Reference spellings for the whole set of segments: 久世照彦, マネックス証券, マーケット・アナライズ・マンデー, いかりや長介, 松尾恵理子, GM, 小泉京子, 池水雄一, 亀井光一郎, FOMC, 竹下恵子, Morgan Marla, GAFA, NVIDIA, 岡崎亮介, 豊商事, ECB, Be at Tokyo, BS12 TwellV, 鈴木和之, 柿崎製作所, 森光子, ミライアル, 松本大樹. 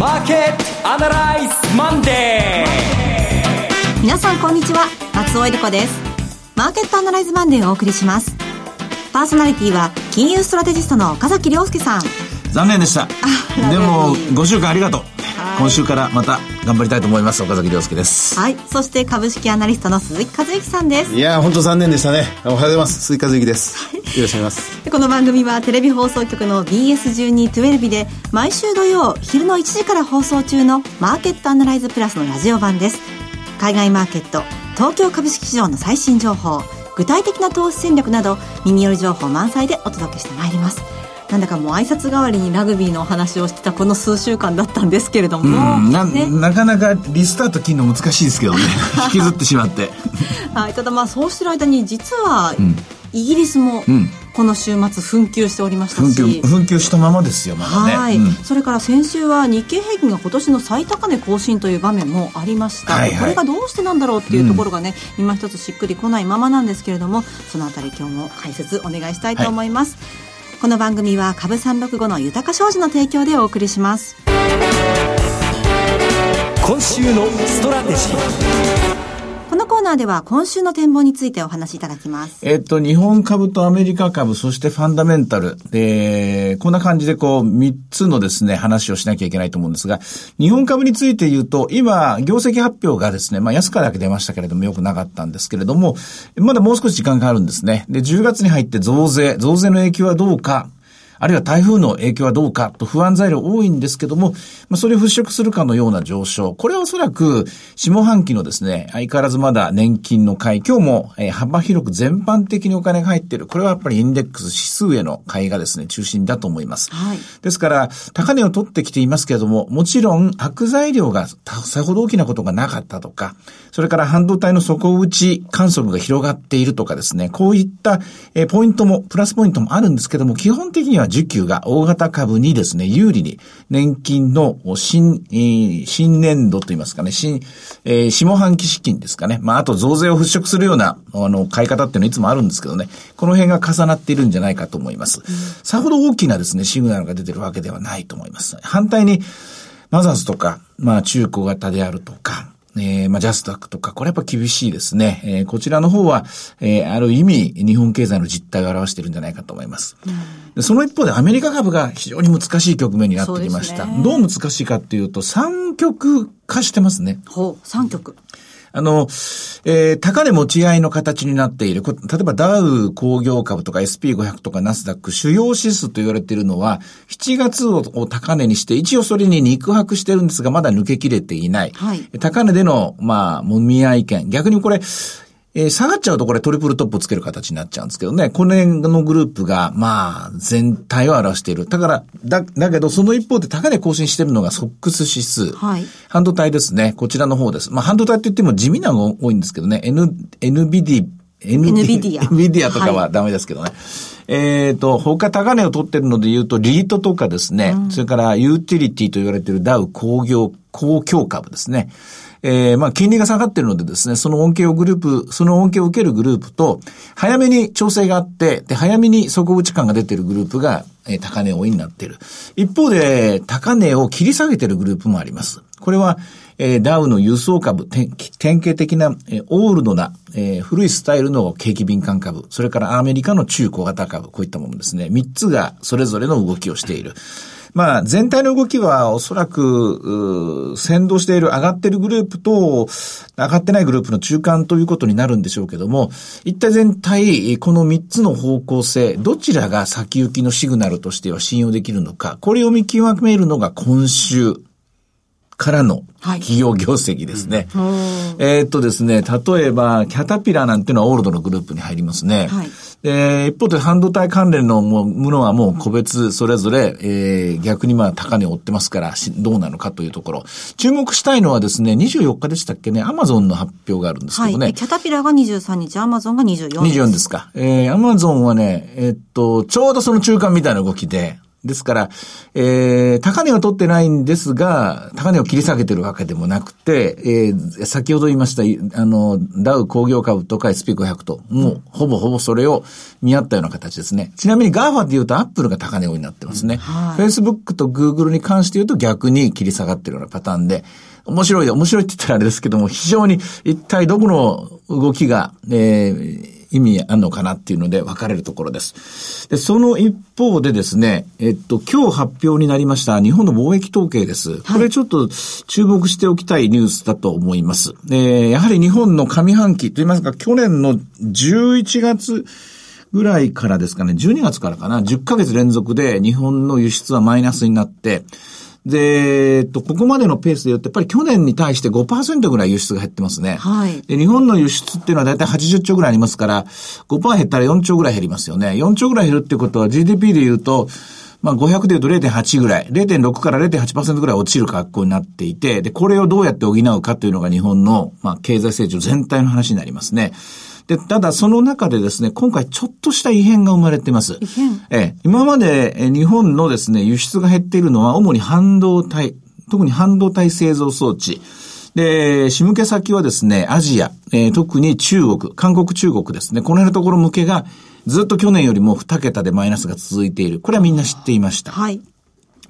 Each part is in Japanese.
マーケットアナライズマンデー。皆さんこんにちは、松尾恵理子です。マーケットアナライズマンデーをお送りします。パーソナリティは金融ストラテジストの岡崎亮介さん。残念でした。でも5週間ありがとう。今週からまた頑張りたいと思います。岡崎亮介です。はい。そして株式アナリストの鈴木和之さんです。いやー、本当残念でしたね。おはようございます、鈴木和之です。よろしくお願いします。この番組はテレビ放送局の BS12 TwellV で毎週土曜昼の1時から放送中のマーケットアナライズプラスのラジオ版です。海外マーケット、東京株式市場の最新情報、具体的な投資戦略など耳寄り情報満載でお届けしてまいります。なんだかもう挨拶代わりにラグビーのお話をしてたこの数週間だったんですけれども、なかなかリスタート切るの難しいですけどね引きずってしまって、はい、ただそうしてる間に実は、イギリスもこの週末紛糾しておりましたし、紛糾したままですよ、まだね。はい、それから先週は日経平均が今年の最高値更新という場面もありました、はいはい、これがどうしてなんだろうっていうところがね、今一つしっくりこないままなんですけれども、そのあたり今日も解説お願いしたいと思います。はい、この番組は株365の豊商事の提供でお送りします。今週のストラテジー。このコーナーでは今週の展望についてお話しいただきます。日本株とアメリカ株、そしてファンダメンタル、こんな感じで3つのですね話をしなきゃいけないと思うんですが、日本株について言うと、今業績発表がですね、安川だけ出ましたけれども良くなかったんですけれども、まだもう少し時間があるんですね。で、10月に入って増税の影響はどうか、あるいは台風の影響はどうかと不安材料多いんですけども、それを払拭するかのような上昇。これはおそらく下半期のですね、相変わらずまだ年金の買い、今日も幅広く全般的にお金が入っている。これはやっぱりインデックス指数への買いがですね、中心だと思います。はい、ですから、高値を取ってきていますけれども、もちろん悪材料がさほど大きなことがなかったとか、それから半導体の底打ち観測が広がっているとかですね、こういったポイントも、プラスポイントもあるんですけども、基本的には需給が大型株にですね、有利に年金の新年度といいますかね、下半期資金ですかね。あと増税を払拭するような、買い方っていうのはいつもあるんですけどね、この辺が重なっているんじゃないかと思います。さほど大きなですね、シグナルが出てるわけではないと思います。反対に、マザーズとか、中古型であるとか、ジャスダックとか、これやっぱ厳しいですね。こちらの方は、ある意味、日本経済の実態を表しているんじゃないかと思います。で、その一方でアメリカ株が非常に難しい局面になってきました。どう難しいかっていうと、3極化してますね。3極。高値持ち合いの形になっている。例えばダウ工業株とか SP500 とかナスダック主要指数と言われているのは、7月を高値にして、一応それに肉薄してるんですが、まだ抜けきれていない。はい、高値での、もみ合い圏。逆にこれ、下がっちゃうとこれトリプルトップをつける形になっちゃうんですけどね。この辺のグループが、全体を表している。だから、だけどその一方で高値更新しているのがソックス指数。はい。半導体ですね。こちらの方です。半導体って言っても地味なのが多いんですけどね。NVIDIA とかはダメですけどね。はい、他高値を取ってるので言うと、リートとかですね。それからユーティリティと言われているダウ工業株ですね。金利が下がっているのでですね、その恩恵を受けるグループと、早めに調整があって、で、早めに底打ち感が出ているグループが、高値追いになっている。一方で、高値を切り下げているグループもあります。これは、ダウの輸送株、典型的な、オールドな、古いスタイルの景気敏感株、それからアメリカの中小型株、こういったものですね、3つがそれぞれの動きをしている。全体の動きはおそらく、先導している上がっているグループと上がってないグループの中間ということになるんでしょうけども、一体全体、この3つの方向性、どちらが先行きのシグナルとしては信用できるのか、これを見極めるのが今週からの企業業績ですね。ですね、例えば、キャタピラーなんていうのはオールドのグループに入りますね。はい、で、一方で半導体関連のものはもう個別それぞれ、逆に高値を追ってますから、どうなのかというところ。注目したいのはですね、24日でしたっけね、アマゾンの発表があるんですけどね。はい、キャタピラーが23日、アマゾンが24日。24ですか。アマゾンはね、ちょうどその中間みたいな動きで、ですから、高値は取ってないんですが、高値を切り下げてるわけでもなくて、先ほど言いました、ダウ工業株とか SP500 と、もうほぼほぼそれを見合ったような形ですね。ちなみに GAFA で言うとアップルが高値をになってますね。Facebook と Google に関して言うと逆に切り下がってるようなパターンで、面白いって言ったらあれですけども、非常に一体どこの動きが、意味あるのかなっていうので分かれるところです。で、その一方でですね、今日発表になりました日本の貿易統計です。はい、これちょっと注目しておきたいニュースだと思います。やはり日本の上半期といいますか、去年の11月ぐらいからですかね、12月からかな、10ヶ月連続で日本の輸出はマイナスになって、で、ここまでのペースで言うと、やっぱり去年に対して 5% ぐらい輸出が減ってますね。はい。で、日本の輸出っていうのはだいたい80兆ぐらいありますから、5% 減ったら4兆ぐらい減りますよね。4兆ぐらい減るってことは GDP で言うと、まあ500で言うと 0.8 ぐらい、0.6 から 0.8% ぐらい落ちる格好になっていて、で、これをどうやって補うかというのが日本の、まあ経済成長全体の話になりますね。で、ただその中でですね、今回ちょっとした異変が生まれています。異変？今まで日本のですね、輸出が減っているのは主に特に半導体製造装置。で、仕向け先はですね、アジア、特に中国、韓国中国ですね、この辺のところ向けがずっと去年よりも2桁でマイナスが続いている。これはみんな知っていました。はい。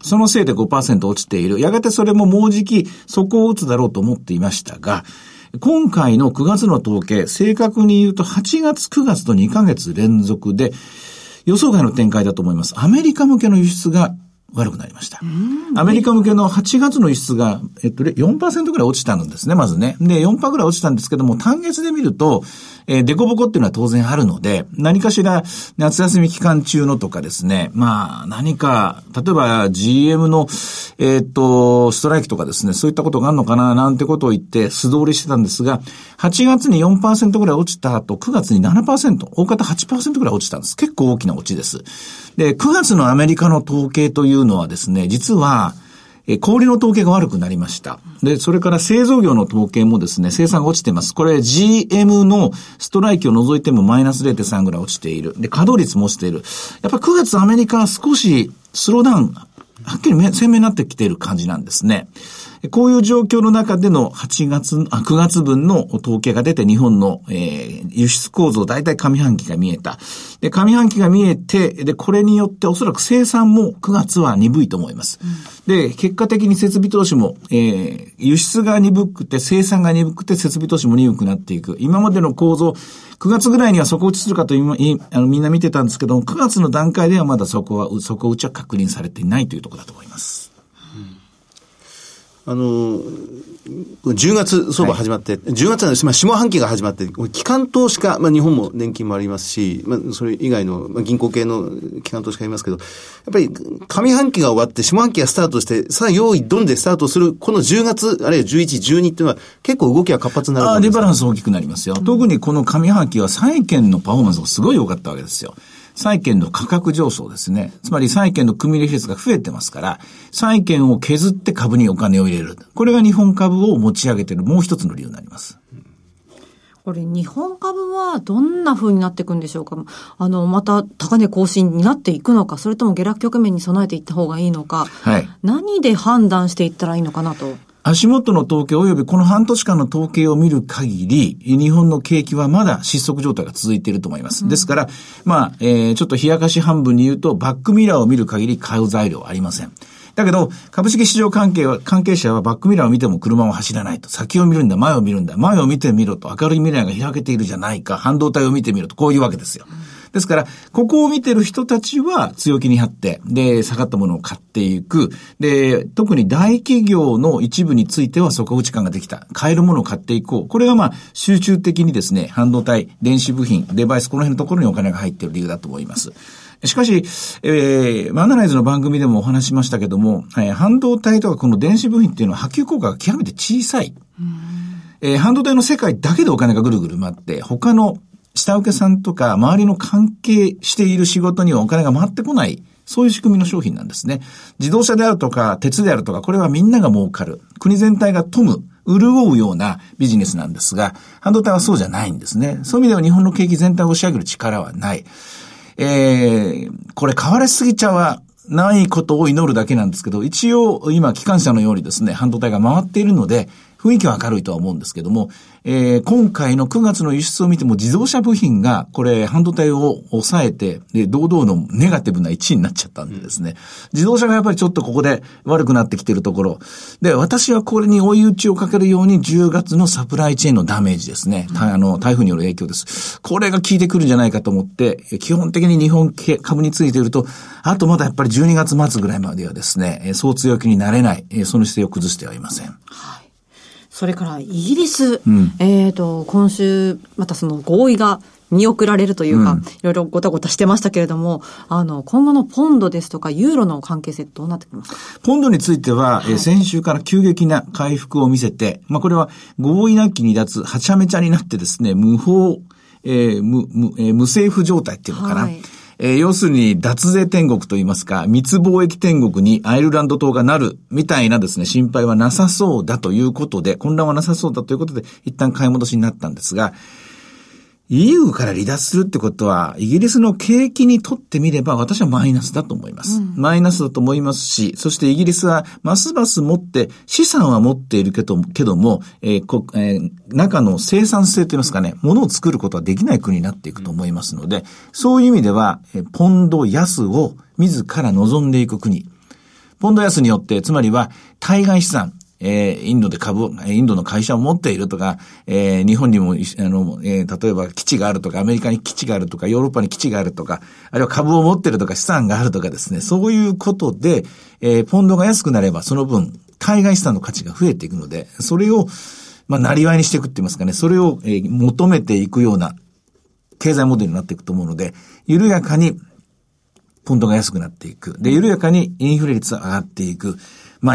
そのせいで 5% 落ちている。やがてそれももうじき底を打つだろうと思っていましたが、今回の9月の統計、正確に言うと8月、9月と2ヶ月連続で予想外の展開だと思います。アメリカ向けの輸出が悪くなりました。アメリカ向けの8月の輸出が、4% ぐらい落ちたんですね、まずね。で、4% ぐらい落ちたんですけども、単月で見ると、デコボコっていうのは当然あるので、何かしら夏休み期間中のとかですね、まあ、何か、例えば GM の、ストライキとかですね、そういったことがあるのかな、なんてことを言って素通りしてたんですが、8月に 4% ぐらい落ちた後、9月に 7%、大方 8% ぐらい落ちたんです。結構大きな落ちです。で、9月のアメリカの統計というのはですね、実は小売の統計が悪くなりました。で、それから製造業の統計もですね、生産が落ちています。これ GM のストライキを除いてもマイナス 0.3 ぐらい落ちている。で、稼働率も落ちている。やっぱ9月アメリカは少しスローダウン、はっきり鮮明になってきている感じなんですね。こういう状況の中での9月分の統計が出て日本の、輸出構造、大体上半期が見えた。で、上半期が見えて、で、これによっておそらく生産も9月は鈍いと思います。うん、で、結果的に設備投資も、輸出が鈍くて生産が鈍くて設備投資も鈍くなっていく。今までの構造、9月ぐらいには底打ちするかとみんな見てたんですけども、9月の段階ではまだ底打ちは確認されていないというところだと思います。10月相場始まって、はい、10月なんです、まあ、下半期が始まって、機関投資家、まあ、日本も年金もありますし、まあ、それ以外の、まあ、銀行系の機関投資家いますけど、やっぱり上半期が終わって、下半期がスタートして、さあ用意ドンでスタートする、この10月、あるいは11、12っていうのは結構動きが活発になるんですか？レバランス大きくなりますよ。特にこの上半期は債券のパフォーマンスがすごい良かったわけですよ。債券の価格上昇ですね。つまり債券の組み入れ比率が増えてますから、債券を削って株にお金を入れる。これが日本株を持ち上げているもう一つの理由になります。これ日本株はどんな風になっていくんでしょうか。また高値更新になっていくのか、それとも下落局面に備えていった方がいいのか、はい、何で判断していったらいいのかなと。足元の統計及びこの半年間の統計を見る限り、日本の景気はまだ失速状態が続いていると思います。ですから、まあ、ちょっと冷やかし半分に言うと、バックミラーを見る限り買う材料はありません。だけど、株式市場関係者はバックミラーを見ても車は走らないと。先を見るんだ、前を見るんだ、前を見てみろと。明るい未来が開けているじゃないか、半導体を見てみろと。こういうわけですよ。ですから、ここを見てる人たちは強気に張って、で、下がったものを買っていく。で、特に大企業の一部については底打ち感ができた。買えるものを買っていこう。これがまあ、集中的にですね、半導体、電子部品、デバイス、この辺のところにお金が入っている理由だと思います。しかし、マナライズの番組でもお話しましたけども、半導体とかこの電子部品っていうのは波及効果が極めて小さい。半導体の世界だけでお金がぐるぐる回って、他の下請けさんとか周りの関係している仕事にはお金が回ってこない、そういう仕組みの商品なんですね。自動車であるとか、鉄であるとか、これはみんなが儲かる。国全体が富む、潤うようなビジネスなんですが、半導体はそうじゃないんですね。そういう意味では日本の景気全体を押し上げる力はない。これ買われすぎちゃはないことを祈るだけなんですけど、一応今機関車のようにですね、半導体が回っているので、雰囲気は明るいとは思うんですけども、今回の9月の輸出を見ても自動車部品がこれ半導体を抑えて、で堂々のネガティブな1位になっちゃったんでですね、自動車がやっぱりちょっとここで悪くなってきているところで、私はこれに追い打ちをかけるように10月のサプライチェーンのダメージですね、台風による影響です。これが効いてくるんじゃないかと思って、基本的に日本株についていると、あとまだやっぱり12月末ぐらいまではですね、そう強気になれない、その姿勢を崩してはいません。はい。それからイギリス、今週またその合意が見送られるというか、いろいろごたごたしてましたけれども、今後のポンドですとかユーロの関係性どうなってきますか？ポンドについては、先週から急激な回復を見せて、これは合意なき離脱、はちゃめちゃになってですね、無政府状態っていうのかな。要するに脱税天国といいますか、密貿易天国にアイルランド島がなるみたいなですね、心配はなさそうだということで、混乱はなさそうだということで、一旦買い戻しになったんですが、EU から離脱するってことは、イギリスの景気にとってみれば、私はマイナスだと思います。マイナスだと思いますし、そしてイギリスは、ますます持って、資産は持っているけども、中の生産性といいますかね、物を作ることはできない国になっていくと思いますので、そういう意味では、ポンド安を自ら望んでいく国。ポンド安によって、つまりは、対外資産。インドの会社を持っているとか、日本にも、例えば基地があるとか、アメリカに基地があるとか、ヨーロッパに基地があるとか、あるいは株を持っているとか、資産があるとかですね、そういうことで、ポンドが安くなれば、その分、海外資産の価値が増えていくので、それを、なりわいにしていくって言いますかね、それを、求めていくような、経済モデルになっていくと思うので、緩やかに、ポンドが安くなっていく。で、緩やかにインフレ率が上がっていく。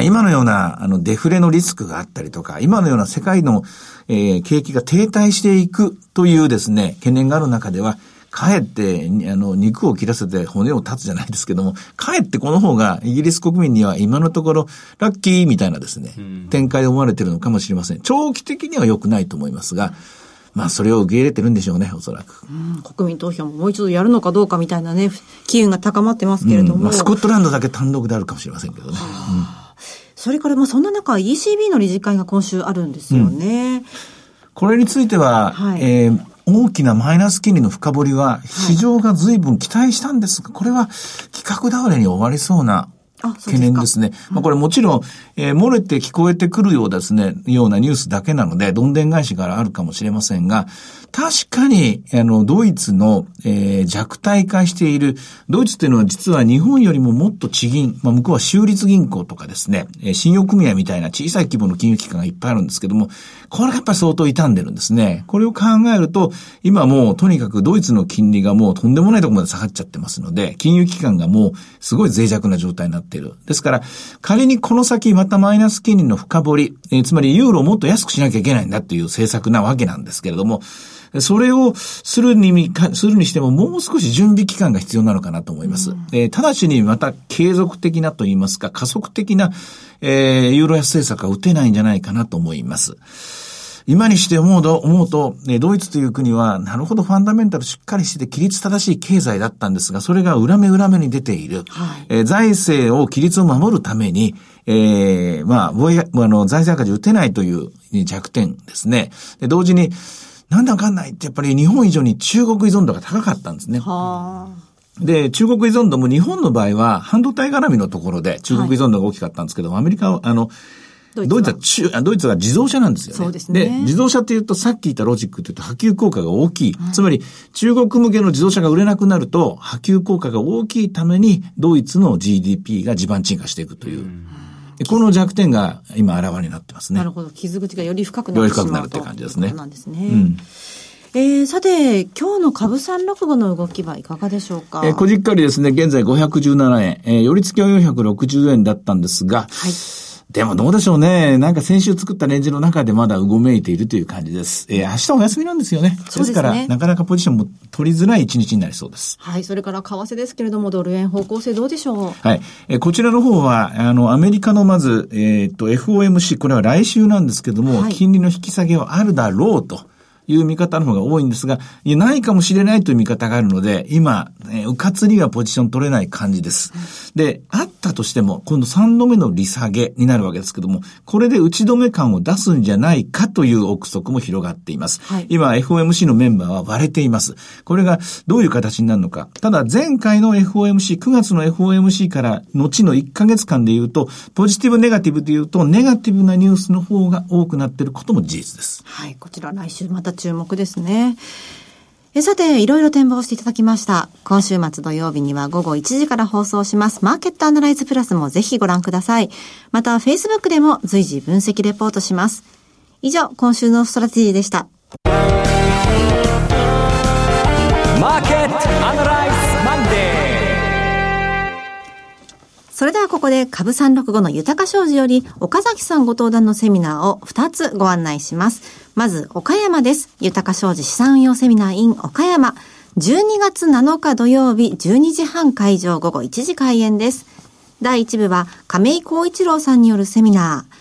今のような、デフレのリスクがあったりとか、今のような世界の、景気が停滞していくというですね、懸念がある中では、かえって、肉を切らせて骨を断つじゃないですけども、かえってこの方がイギリス国民には今のところラッキーみたいなですね、展開で思われているのかもしれません。長期的には良くないと思いますが、それを受け入れてるんでしょうね、おそらく。国民投票ももう一度やるのかどうかみたいなね、機運が高まってますけれども。スコットランドだけ単独であるかもしれませんけどね。それから、そんな中、ECB の理事会が今週あるんですよね。これについては、大きなマイナス金利の深掘りは、市場が随分期待したんですが、これは、規格倒れに終わりそうな懸念ですね。これもちろん、漏れて聞こえてくるようなニュースだけなので、どんでん返しがあるかもしれませんが、確かに、ドイツの、弱体化している、ドイツというのは実は日本よりももっと地銀、向こうは州立銀行とかですね、信用組合みたいな小さい規模の金融機関がいっぱいあるんですけども、これがやっぱり相当傷んでるんですね。これを考えると、今もうとにかくドイツの金利がもうとんでもないところまで下がっちゃってますので、金融機関がもうすごい脆弱な状態になっている。ですから、仮にこの先またマイナス金利の深掘り、つまりユーロをもっと安くしなきゃいけないんだという政策なわけなんですけれども、それをするにしてももう少し準備期間が必要なのかなと思います。直ちにまた継続的なといいますか、加速的な、ユーロ安政策は打てないんじゃないかなと思います。今にして思うと、ドイツという国は、なるほどファンダメンタルしっかりしてて、規律正しい経済だったんですが、それが裏目に出ている。財政を、規律を守るために、財政赤字打てないという弱点ですね。で、同時に、なんだかんないってやっぱり日本以上に中国依存度が高かったんですね。で、中国依存度も日本の場合は半導体絡みのところで中国依存度が大きかったんですけど、アメリカは、ドイツは自動車なんですよね。そうですね。で、自動車って言うとさっき言ったロジックって言うと波及効果が大きい。つまり中国向けの自動車が売れなくなると波及効果が大きいためにドイツの GDP が地盤沈下していくという。この弱点が今現れになってますね。なるほど。傷口がより深くなってしまうと。より深くなるって感じですね。そうなんですね。さて、今日の株三六五の動きはいかがでしょうか。小じっかりですね、現在517円。寄り付きは460円だったんですが、でもどうでしょうね。なんか先週作ったレンジの中でまだうごめいているという感じです。明日お休みなんですよね。そうですね。ですから、なかなかポジションも取りづらい一日になりそうです。はい。それから、為替ですけれども、ドル円方向性どうでしょう。こちらの方は、アメリカのまず、FOMC、これは来週なんですけども、金利の引き下げはあるだろうと。いう見方の方が多いんですが、いや、ないかもしれないという見方があるので、今、うかつにはポジション取れない感じです。で、あったとしても、今度3度目の利下げになるわけですけども、これで打ち止め感を出すんじゃないかという憶測も広がっています。はい、今、FOMC のメンバーは割れています。これがどういう形になるのか。ただ、前回の FOMC、9月の FOMC から後の1ヶ月間で言うと、ポジティブネガティブで言うと、ネガティブなニュースの方が多くなっていることも事実です。はい、こちら来週また注目ですね。さて、いろいろ展望していただきました。今週末土曜日には午後1時から放送しますマーケットアナライズプラスもぜひご覧ください。また Facebook でも随時分析レポートします。以上、今週のストラテジーでした。マーケットアナライズマンデー。それではここで株365の豊か商事より岡崎さんご登壇のセミナーを2つご案内します。まず、岡山です。豊商事資産運用セミナー in 岡山。12月7日土曜日12時半会場午後1時開演です。第1部は亀井光一郎さんによるセミナー。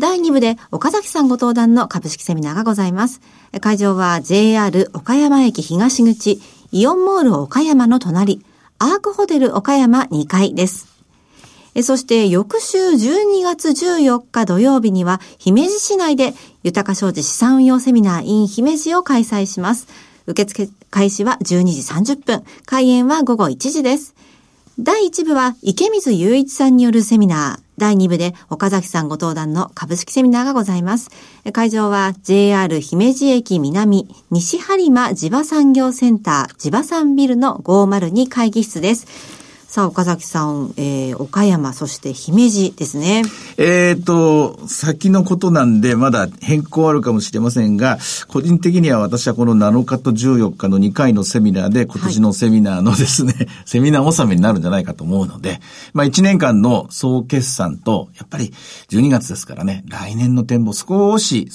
第2部で岡崎さんご登壇の株式セミナーがございます。会場は JR 岡山駅東口、イオンモール岡山の隣、アークホテル岡山2階です。そして翌週12月14日土曜日には姫路市内で豊商事資産運用セミナー in 姫路を開催します。受付開始は12時30分、開演は午後1時です。第1部は池水雄一さんによるセミナー、第2部で岡崎さんご登壇の株式セミナーがございます。会場は JR 姫路駅南西播磨地場産業センター地場産ビルの502会議室です。さあ、岡崎さん、岡山、そして姫路ですね。先のことなんで、まだ変更あるかもしれませんが、個人的には私はこの7日と14日の2回のセミナーで、今年のセミナーのですね、はい、セミナー納めになるんじゃないかと思うので、まあ1年間の総決算と、やっぱり12月ですからね、来年の展望、少し、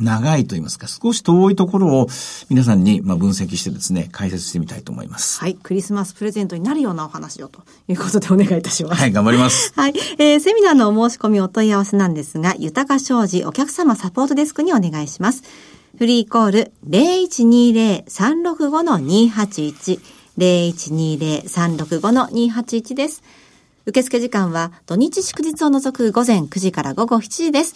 長いと言いますか、少し遠いところを皆さんに分析してですね、解説してみたいと思います。はい、クリスマスプレゼントになるようなお話をということでお願いいたします。はい、頑張ります。はい、セミナーのお申し込みお問い合わせなんですが、豊商事お客様サポートデスクにお願いします。フリーコール 0120-365-281 0120-365-281 です。受付時間は土日祝日を除く午前9時から午後7時です。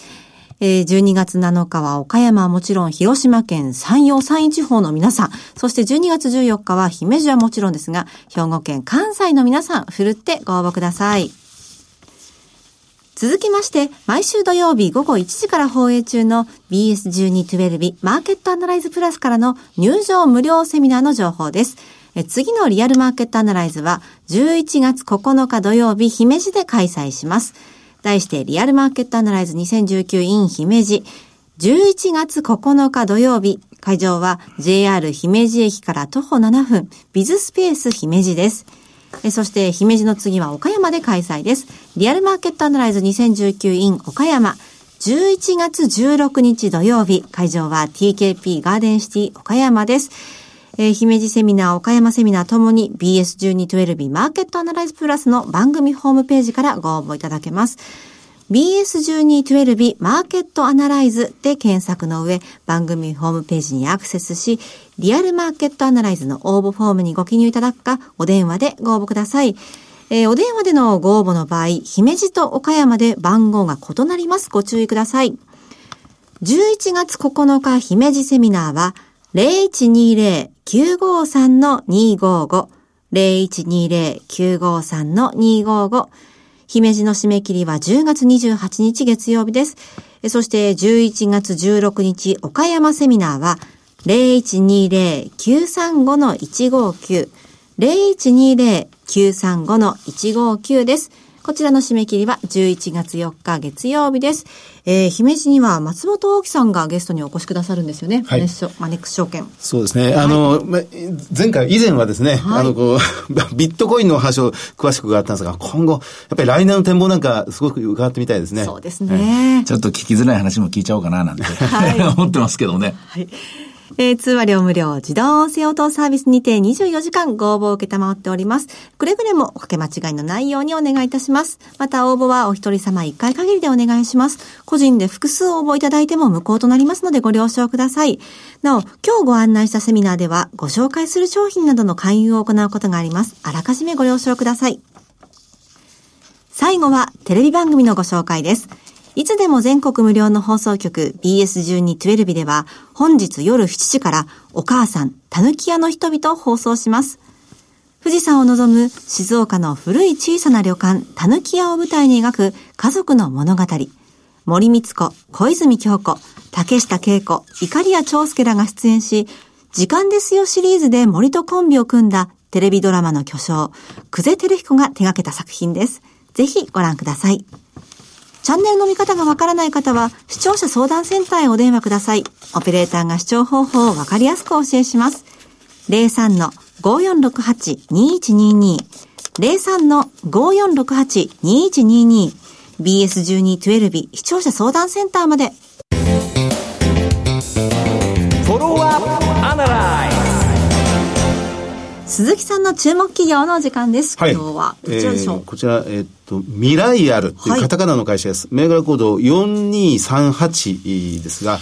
12月7日は岡山はもちろん広島県山陽山陰地方の皆さん、そして12月14日は姫路はもちろんですが、兵庫県関西の皆さん、ふるってご応募ください。続きまして、毎週土曜日午後1時から放映中の BS12 TwellV マーケットアナライズプラスからの入場無料セミナーの情報です。次のリアルマーケットアナライズは11月9日土曜日姫路で開催します。題してリアルマーケットアナライズ 2019 in 姫路11月9日土曜日、会場は JR 姫路駅から徒歩7分ビズスペース姫路です。そして姫路の次は岡山で開催です。リアルマーケットアナライズ 2019 in 岡山11月16日土曜日、会場は TKP ガーデンシティ岡山です。姫路セミナー、岡山セミナーともに BS12 TwellV マーケットアナライズプラスの番組ホームページからご応募いただけます。BS12 TwellV マーケットアナライズで検索の上、番組ホームページにアクセスし、リアルマーケットアナライズの応募フォームにご記入いただくか、お電話でご応募ください。お電話でのご応募の場合、姫路と岡山で番号が異なります。ご注意ください。11月9日姫路セミナーは、0120-953-255 0120-953-255 姫路の締め切りは10月28日月曜日です。そして11月16日岡山セミナーは 0120-935-159 0120-935-159 です。こちらの締め切りは11月4日月曜日です。姫路には松本大樹さんがゲストにお越しくださるんですよね。はい、マネックス証券。そうですね。はい、以前はですね、はい、ビットコインの話を詳しく伺ったんですが、今後、やっぱり来年の展望なんかすごく伺ってみたいですね。そうですね。ちょっと聞きづらい話も聞いちゃおうかななんて、はい、思ってますけどね。はい。通話料無料自動請応答サービスにて24時間ご応募を受けたまわっております。くれぐれもおかけ間違いのないようにお願いいたします。また応募はお一人様1回限りでお願いします。個人で複数応募いただいても無効となりますのでご了承ください。なお今日ご案内したセミナーではご紹介する商品などの勧誘を行うことがあります。あらかじめご了承ください。最後はテレビ番組のご紹介です。いつでも全国無料の放送局 BS12 TwellV では本日夜7時からお母さんたぬき屋の人々を放送します。富士山を望む静岡の古い小さな旅館たぬき屋を舞台に描く家族の物語。森光子、小泉京子、竹下恵子、いかりや長介らが出演し、時間ですよシリーズで森とコンビを組んだテレビドラマの巨匠、久世照彦が手掛けた作品です。ぜひご覧ください。チャンネルの見方がわからない方は、視聴者相談センターへお電話ください。オペレーターが視聴方法をわかりやすくお教えします。03-5468-2122 03-5468-2122 BS12 TwellV 視聴者相談センターまで。鈴木さんの注目企業の時間です。今日はどちらでしょう。こちら、ミライアルというカタカナの会社です。銘柄コード4238ですが、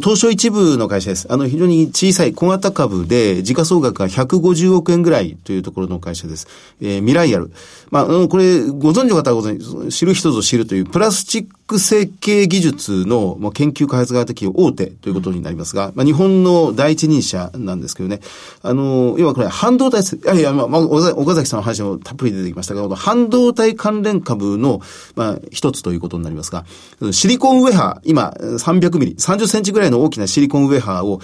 東証一部の会社です。非常に小さい小型株で時価総額が150億円ぐらいというところの会社です。ミライアル。これご存知の方はご存知、知る人ぞ知るというプラスチック成形技術の研究開発型企業大手ということになりますが、日本の第一人者なんですけどね。要はこれ半導体、岡崎さんの話もたっぷり出てきましたが、半導体関連株の、一つということになりますが、シリコンウェハー、今、300ミリ、30センチぐらいの大きなシリコンウェハーを、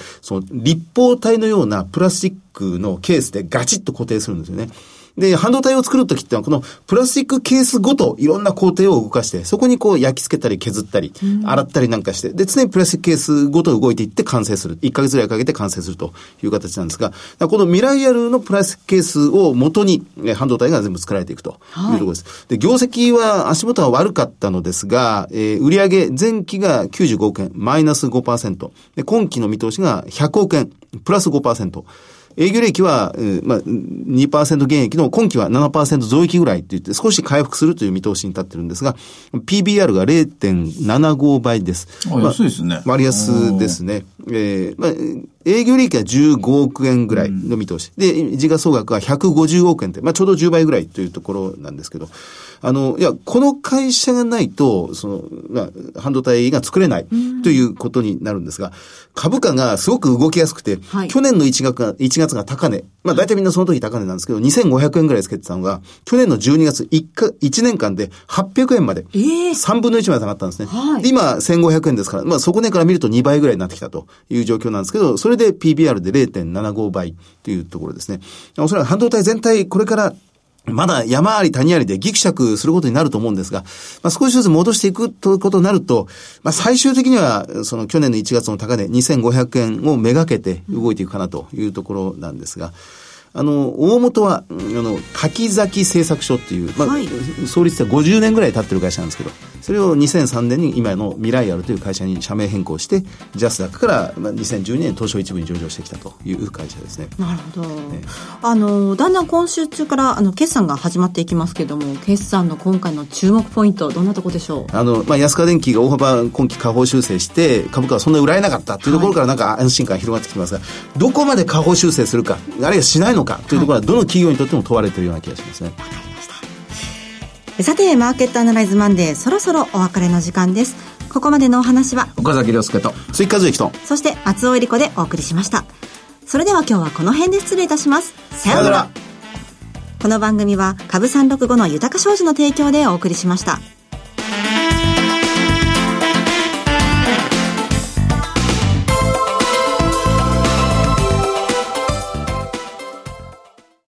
立方体のようなプラスチックのケースでガチッと固定するんですよね。で、半導体を作るときってのは、このプラスチックケースごといろんな工程を動かして、そこに焼き付けたり削ったり、洗ったりなんかして、で、常にプラスチックケースごと動いていって完成する。1ヶ月ぐらいかけて完成するという形なんですが、このミライアルのプラスチックケースを元に、半導体が全部作られていくというところです。で、業績は足元は悪かったのですが、売上前期が95億円、マイナス 5%。で、今期の見通しが100億円、プラス 5%。営業利益は、2% 減益の今期は 7% 増益ぐらいって言って少し回復するという見通しに立ってるんですが、PBR が 0.75 倍です。安いですね。割安ですね。営業利益は15億円ぐらいの見通し。で、時価総額は150億円で、ちょうど10倍ぐらいというところなんですけど、この会社がないと、半導体が作れないということになるんですが、株価がすごく動きやすくて、去年の1月が高値。大体みんなその時高値なんですけど、2500円ぐらいつけてたのが、去年の12月1年間で800円まで、3分の1まで下がったんですね。で、今、1500円ですから、底値から見ると2倍ぐらいになってきたという状況なんですけど、それで PBR で 0.75 倍というところですね。おそらく半導体全体これからまだ山あり谷ありでギクシャクすることになると思うんですが、少しずつ戻していくということになると、最終的には去年の1月の高値2500円をめがけて動いていくかなというところなんですが、大元は柿崎製作所っていう、創立で50年ぐらい経ってる会社なんですけど、それを2003年に今のミライアルという会社に社名変更して、ジャスダックから2012年東証一部に上場してきたという会社ですね。なるほど。だんだん今週中から決算が始まっていきますけれども、決算の今回の注目ポイントどんなところでしょう。安川電機が大幅今期下方修正して株価はそんなに売られなかったというところからなんか安心感が広がってきてますが、どこまで下方修正するかあるいはしないのかというところはどの企業にとっても問われているような気がしますね。わかりました。さて、マーケットアナライズマンデー、そろそろお別れの時間です。ここまでのお話は岡崎亮介と鈴木和之と、そして松尾恵理子でお送りしました。それでは今日はこの辺で失礼いたします。さようなら。この番組は株365の豊か商事の提供でお送りしました。